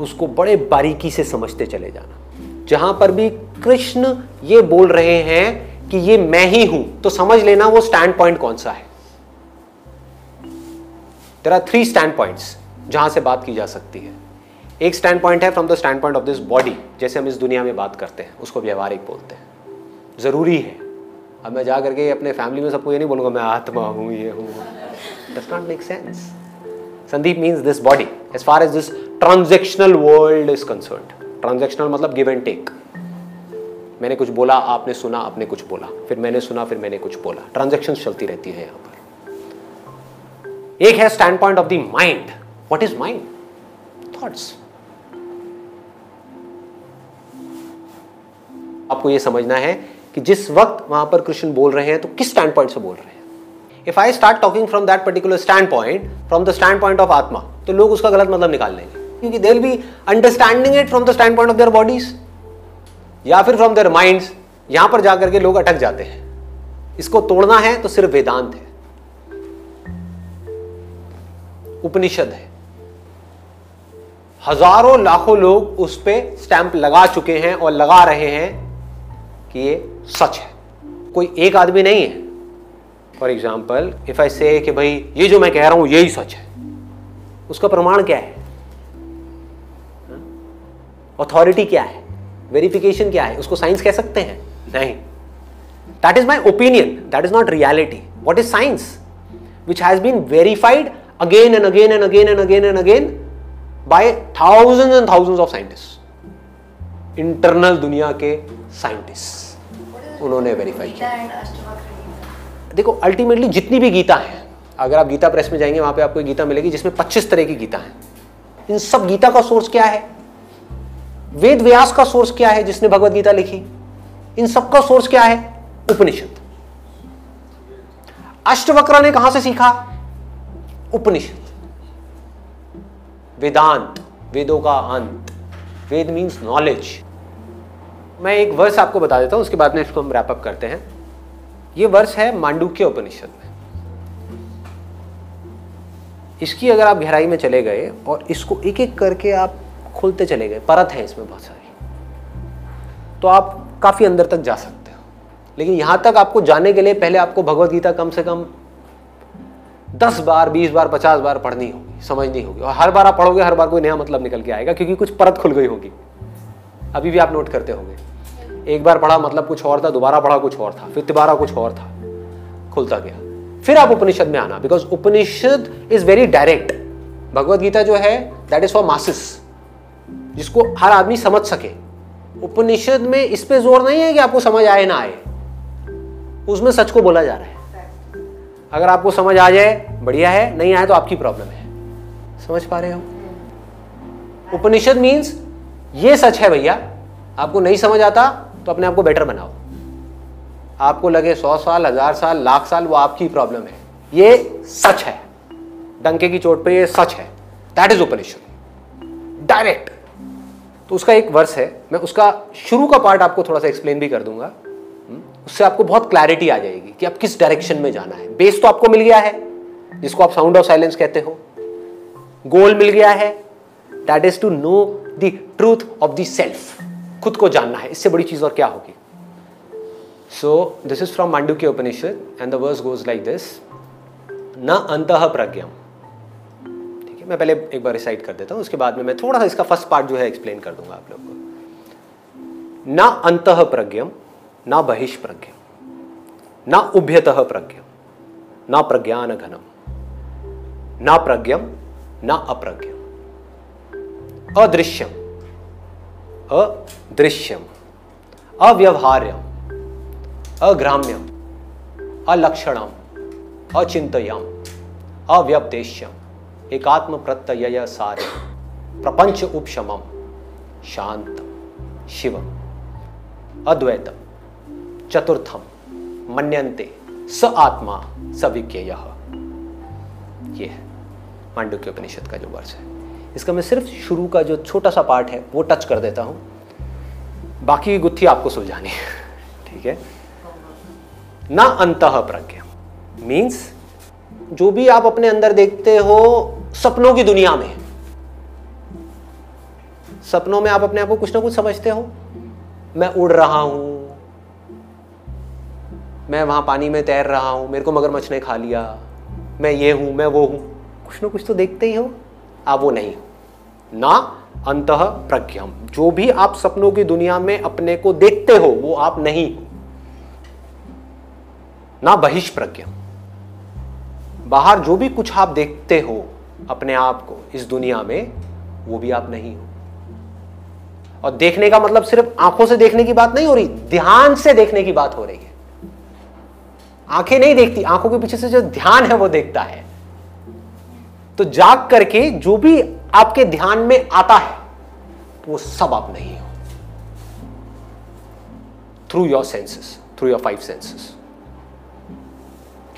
उसको बड़े बारीकी से समझते चले जाना। जहां पर भी कृष्ण ये बोल रहे हैं कि ये मैं ही हूं, तो समझ लेना वो स्टैंड पॉइंट कौन सा है। देयर आर 3 स्टैंड पॉइंट्स जहां से बात की जा सकती है। एक स्टैंड पॉइंट है from the stand point of this body, जैसे हम इस दुनिया में बात करते हैं, उसको व्यवहारिक बोलते हैं, जरूरी है। अब मैं जा करके अपने फैमिली में सबको ये नहीं बोलूंगा मैं आत्मा हूं, ये हूं, does not make sense. Sandeep means this body as far as this transactional world is concerned. Transactional मतलब गिव एंड टेक, मैंने कुछ बोला, आपने सुना, आपने कुछ बोला, फिर मैंने सुना, फिर मैंने कुछ बोला, ट्रांजेक्शन चलती रहती है। यहां पर एक है stand point of the mind. What is mind? Thoughts. आपको यह समझना है कि जिस वक्त वहां पर कृष्ण बोल रहे हैं तो किस स्टैंड पॉइंट से बोल रहे हैं। If I start talking from that particular stand point, from the stand point of आत्मा, तो लोग उसका गलत मतलब निकाल लेंगे, क्योंकि they will be understanding it from the stand point of their bodies या फिर फ्रॉम देयर माइंड्स। यहां पर जाकर के लोग अटक जाते हैं। इसको तोड़ना है तो सिर्फ वेदांत है, उपनिषद है। हजारों लाखों लोग उस पर स्टैंप लगा चुके हैं और लगा रहे हैं कि ये सच है, कोई एक आदमी नहीं है। फॉर एग्जाम्पल इफ आई से कि भाई ये जो मैं कह रहा हूं यही सच है, उसका प्रमाण क्या है? अथॉरिटी क्या है? वेरिफिकेशन क्या है? उसको साइंस कह सकते हैं? नहीं। That is my opinion, that is not reality. What is science? Which has been verified again and again and again and again and again by thousands and thousands of scientist, internal दुनिया के scientist, उन्होंने verify किया। देखो ultimately जितनी भी गीता है, अगर आप गीता प्रेस में जाएंगे वहां पे आपको गीता मिलेगी जिसमें 25 तरह की गीता है। इन सब गीता का सोर्स क्या है? वेद व्यास का सोर्स क्या है जिसने भगवद गीता लिखी? इन सबका सोर्स क्या है? उपनिषद। अष्टवक्र ने कहां से सीखा? उपनिषद। वेदांत, वेदों का अंत, वेद मींस नॉलेज। मैं एक वर्स आपको बता देता हूं, उसके बाद में इसको हम रैप अप करते हैं। यह वर्स है मांडुक्य उपनिषद में। इसकी अगर आप गहराई में चले गए और इसको एक एक करके आप खुलते चले गए, परत है इसमें बहुत सारी, तो आप काफी अंदर तक जा सकते हो। लेकिन यहां तक आपको जाने के लिए पहले आपको भगवद गीता कम से कम 10 बार, 20 बार, 50 बार पढ़नी होगी, समझनी होगी। और हर बार आप पढ़ोगे, हर बार कोई नया मतलब निकल के आएगा, क्योंकि कुछ परत खुल गई होगी। अभी भी आप नोट करते होंगे, एक बार पढ़ा मतलब कुछ और था, दोबारा पढ़ा कुछ और था, फिर दोबारा कुछ और था, खुलता गया। फिर आप उपनिषद में आना, because Upanishad is very direct. Bhagavad Gita जो है दैट इज फॉर मासेस, जिसको हर आदमी समझ सके। उपनिषद में इस पे जोर नहीं है कि आपको समझ आए ना आए, उसमें सच को बोला जा रहा है। अगर आपको समझ आ जाए बढ़िया है, नहीं आए तो आपकी प्रॉब्लम है। समझ पा रहे हो? उपनिषद मीन्स ये सच है भैया, आपको नहीं समझ आता तो अपने आप को बेटर बनाओ। आपको लगे 100 साल, 1000 साल, लाख साल, वो आपकी प्रॉब्लम है, ये सच है। डंके की चोट पे ये सच है, दैट इज उपनिषद, डायरेक्ट। तो उसका एक वर्स है, मैं उसका शुरू का पार्ट आपको थोड़ा सा एक्सप्लेन भी कर दूंगा, उससे आपको बहुत क्लैरिटी आ जाएगी कि आप किस डायरेक्शन में जाना है। बेस तो आपको मिल गया है जिसको आप साउंड ऑफ साइलेंस कहते हो, गोल मिल गया है, that is to know the truth of the self, खुद को जानना है, इससे बड़ी चीज और क्या होगी। So this is from Mandukya Upanishad and the verse goes like this, न अंतः प्रज्ञम। ठीक है, मैं पहले एक बार रिसाइट कर देता हूँ, उसके बाद में मैं थोड़ा सा इसका फर्स्ट पार्ट जो है एक्सप्लेन कर दूंगा आप लोगों को। न अंतः प्रज्ञम, न बहिष्प्रज्ञम, न उभ्यतः प्रज्ञम, न प्रज्ञान घनम, न प्रज्ञम न अप्रज्ञम, अदृश्यम अदृश्यम, अव्यवहार्यम, अग्राम्यम, अलक्षणम, अचिंतयम, अव्यपदेश्यम, एकात्म प्रत्यय सार्यम, प्रपंच उपशमम, शांतम, शिवम, अद्वैतम, चतुर्थम, मन्यन्ते स आत्मा स विज्ञेयः। ये है मांडुक्य उपनिषद का जो वर्ष है, इसका मैं सिर्फ शुरू का जो छोटा सा पार्ट है वो टच कर देता हूँ, बाकी गुत्थी आपको सुलझानी है। ठीक है, ना अंतः प्रज्ञा मीन्स जो भी आप अपने अंदर देखते हो सपनों की दुनिया में, सपनों में आप अपने आप को कुछ ना कुछ समझते हो, मैं उड़ रहा हूं, मैं वहां पानी में तैर रहा हूं, मेरे को मगरमच्छ ने खा लिया, मैं ये हूं, मैं वो हूं, कुछ ना कुछ तो देखते ही हो आप, वो नहीं हो। ना अंतः प्रज्ञम, जो भी आप सपनों की दुनिया में अपने को देखते हो वो आप नहीं हो। ना बहिष्प्रज्ञम, बाहर जो भी कुछ आप देखते हो अपने आप को इस दुनिया में वो भी आप नहीं हो। और देखने का मतलब सिर्फ आंखों से देखने की बात नहीं हो रही, ध्यान से देखने की बात हो रही है। आंखें नहीं देखती, आंखों के पीछे से जो ध्यान है वो देखता है। तो जाग करके जो भी आपके ध्यान में आता है वो सब आप नहीं हो। Through your senses, through your 5 senses.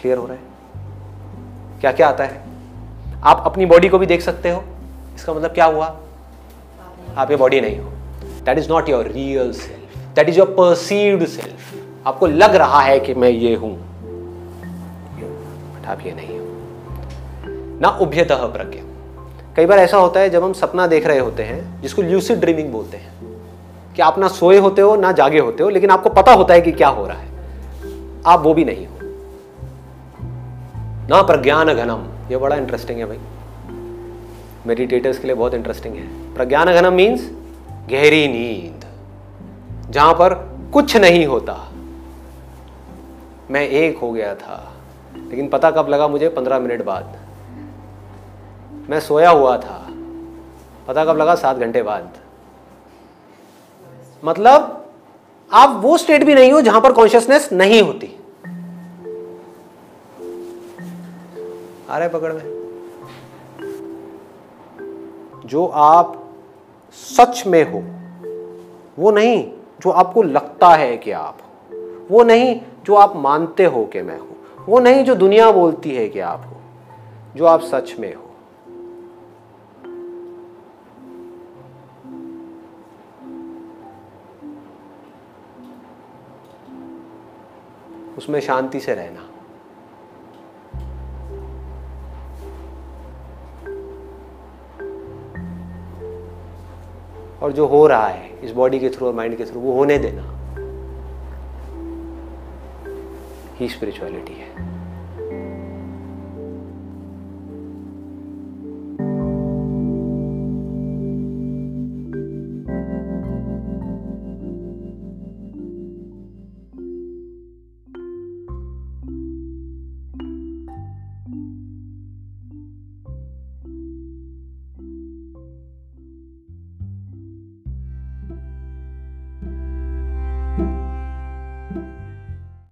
Clear हो रहा है क्या क्या आता है? आप अपनी बॉडी को भी देख सकते हो, इसका मतलब क्या हुआ? आप ये बॉडी नहीं हो। That is not your real self, that is your perceived self. आपको लग रहा है कि मैं ये हूं, बट आप ये नहीं हो। ना उभ्यतः प्रज्ञा, कई बार ऐसा होता है जब हम सपना देख रहे होते हैं, जिसको ल्यूसिड ड्रीमिंग बोलते हैं, कि आप ना सोए होते हो ना जागे होते हो, लेकिन आपको पता होता है कि क्या हो रहा है, आप वो भी नहीं हो। ना प्रज्ञान घनम, ये बड़ा इंटरेस्टिंग है भाई, मेडिटेटर्स के लिए बहुत इंटरेस्टिंग है। प्रज्ञान घनम मीन्स गहरी नींद, जहां पर कुछ नहीं होता। मैं एक हो गया था, लेकिन पता कब लगा मुझे? 15 मिनट बाद। मैं सोया हुआ था, पता कब लगा? 7 घंटे बाद। मतलब आप वो स्टेट भी नहीं हो जहां पर कॉन्शियसनेस नहीं होती। आ रहा है पकड़ में? जो आप सच में हो वो नहीं, जो आपको लगता है कि आप हो वो नहीं, जो आप मानते हो कि मैं हूँ वो नहीं, जो दुनिया बोलती है कि आप हो, जो आप सच में हो। उसमें शांति से रहना। और जो हो रहा है इस बॉडी के थ्रू और माइंड के थ्रू वो होने देना, ही स्पिरिचुअलिटी है।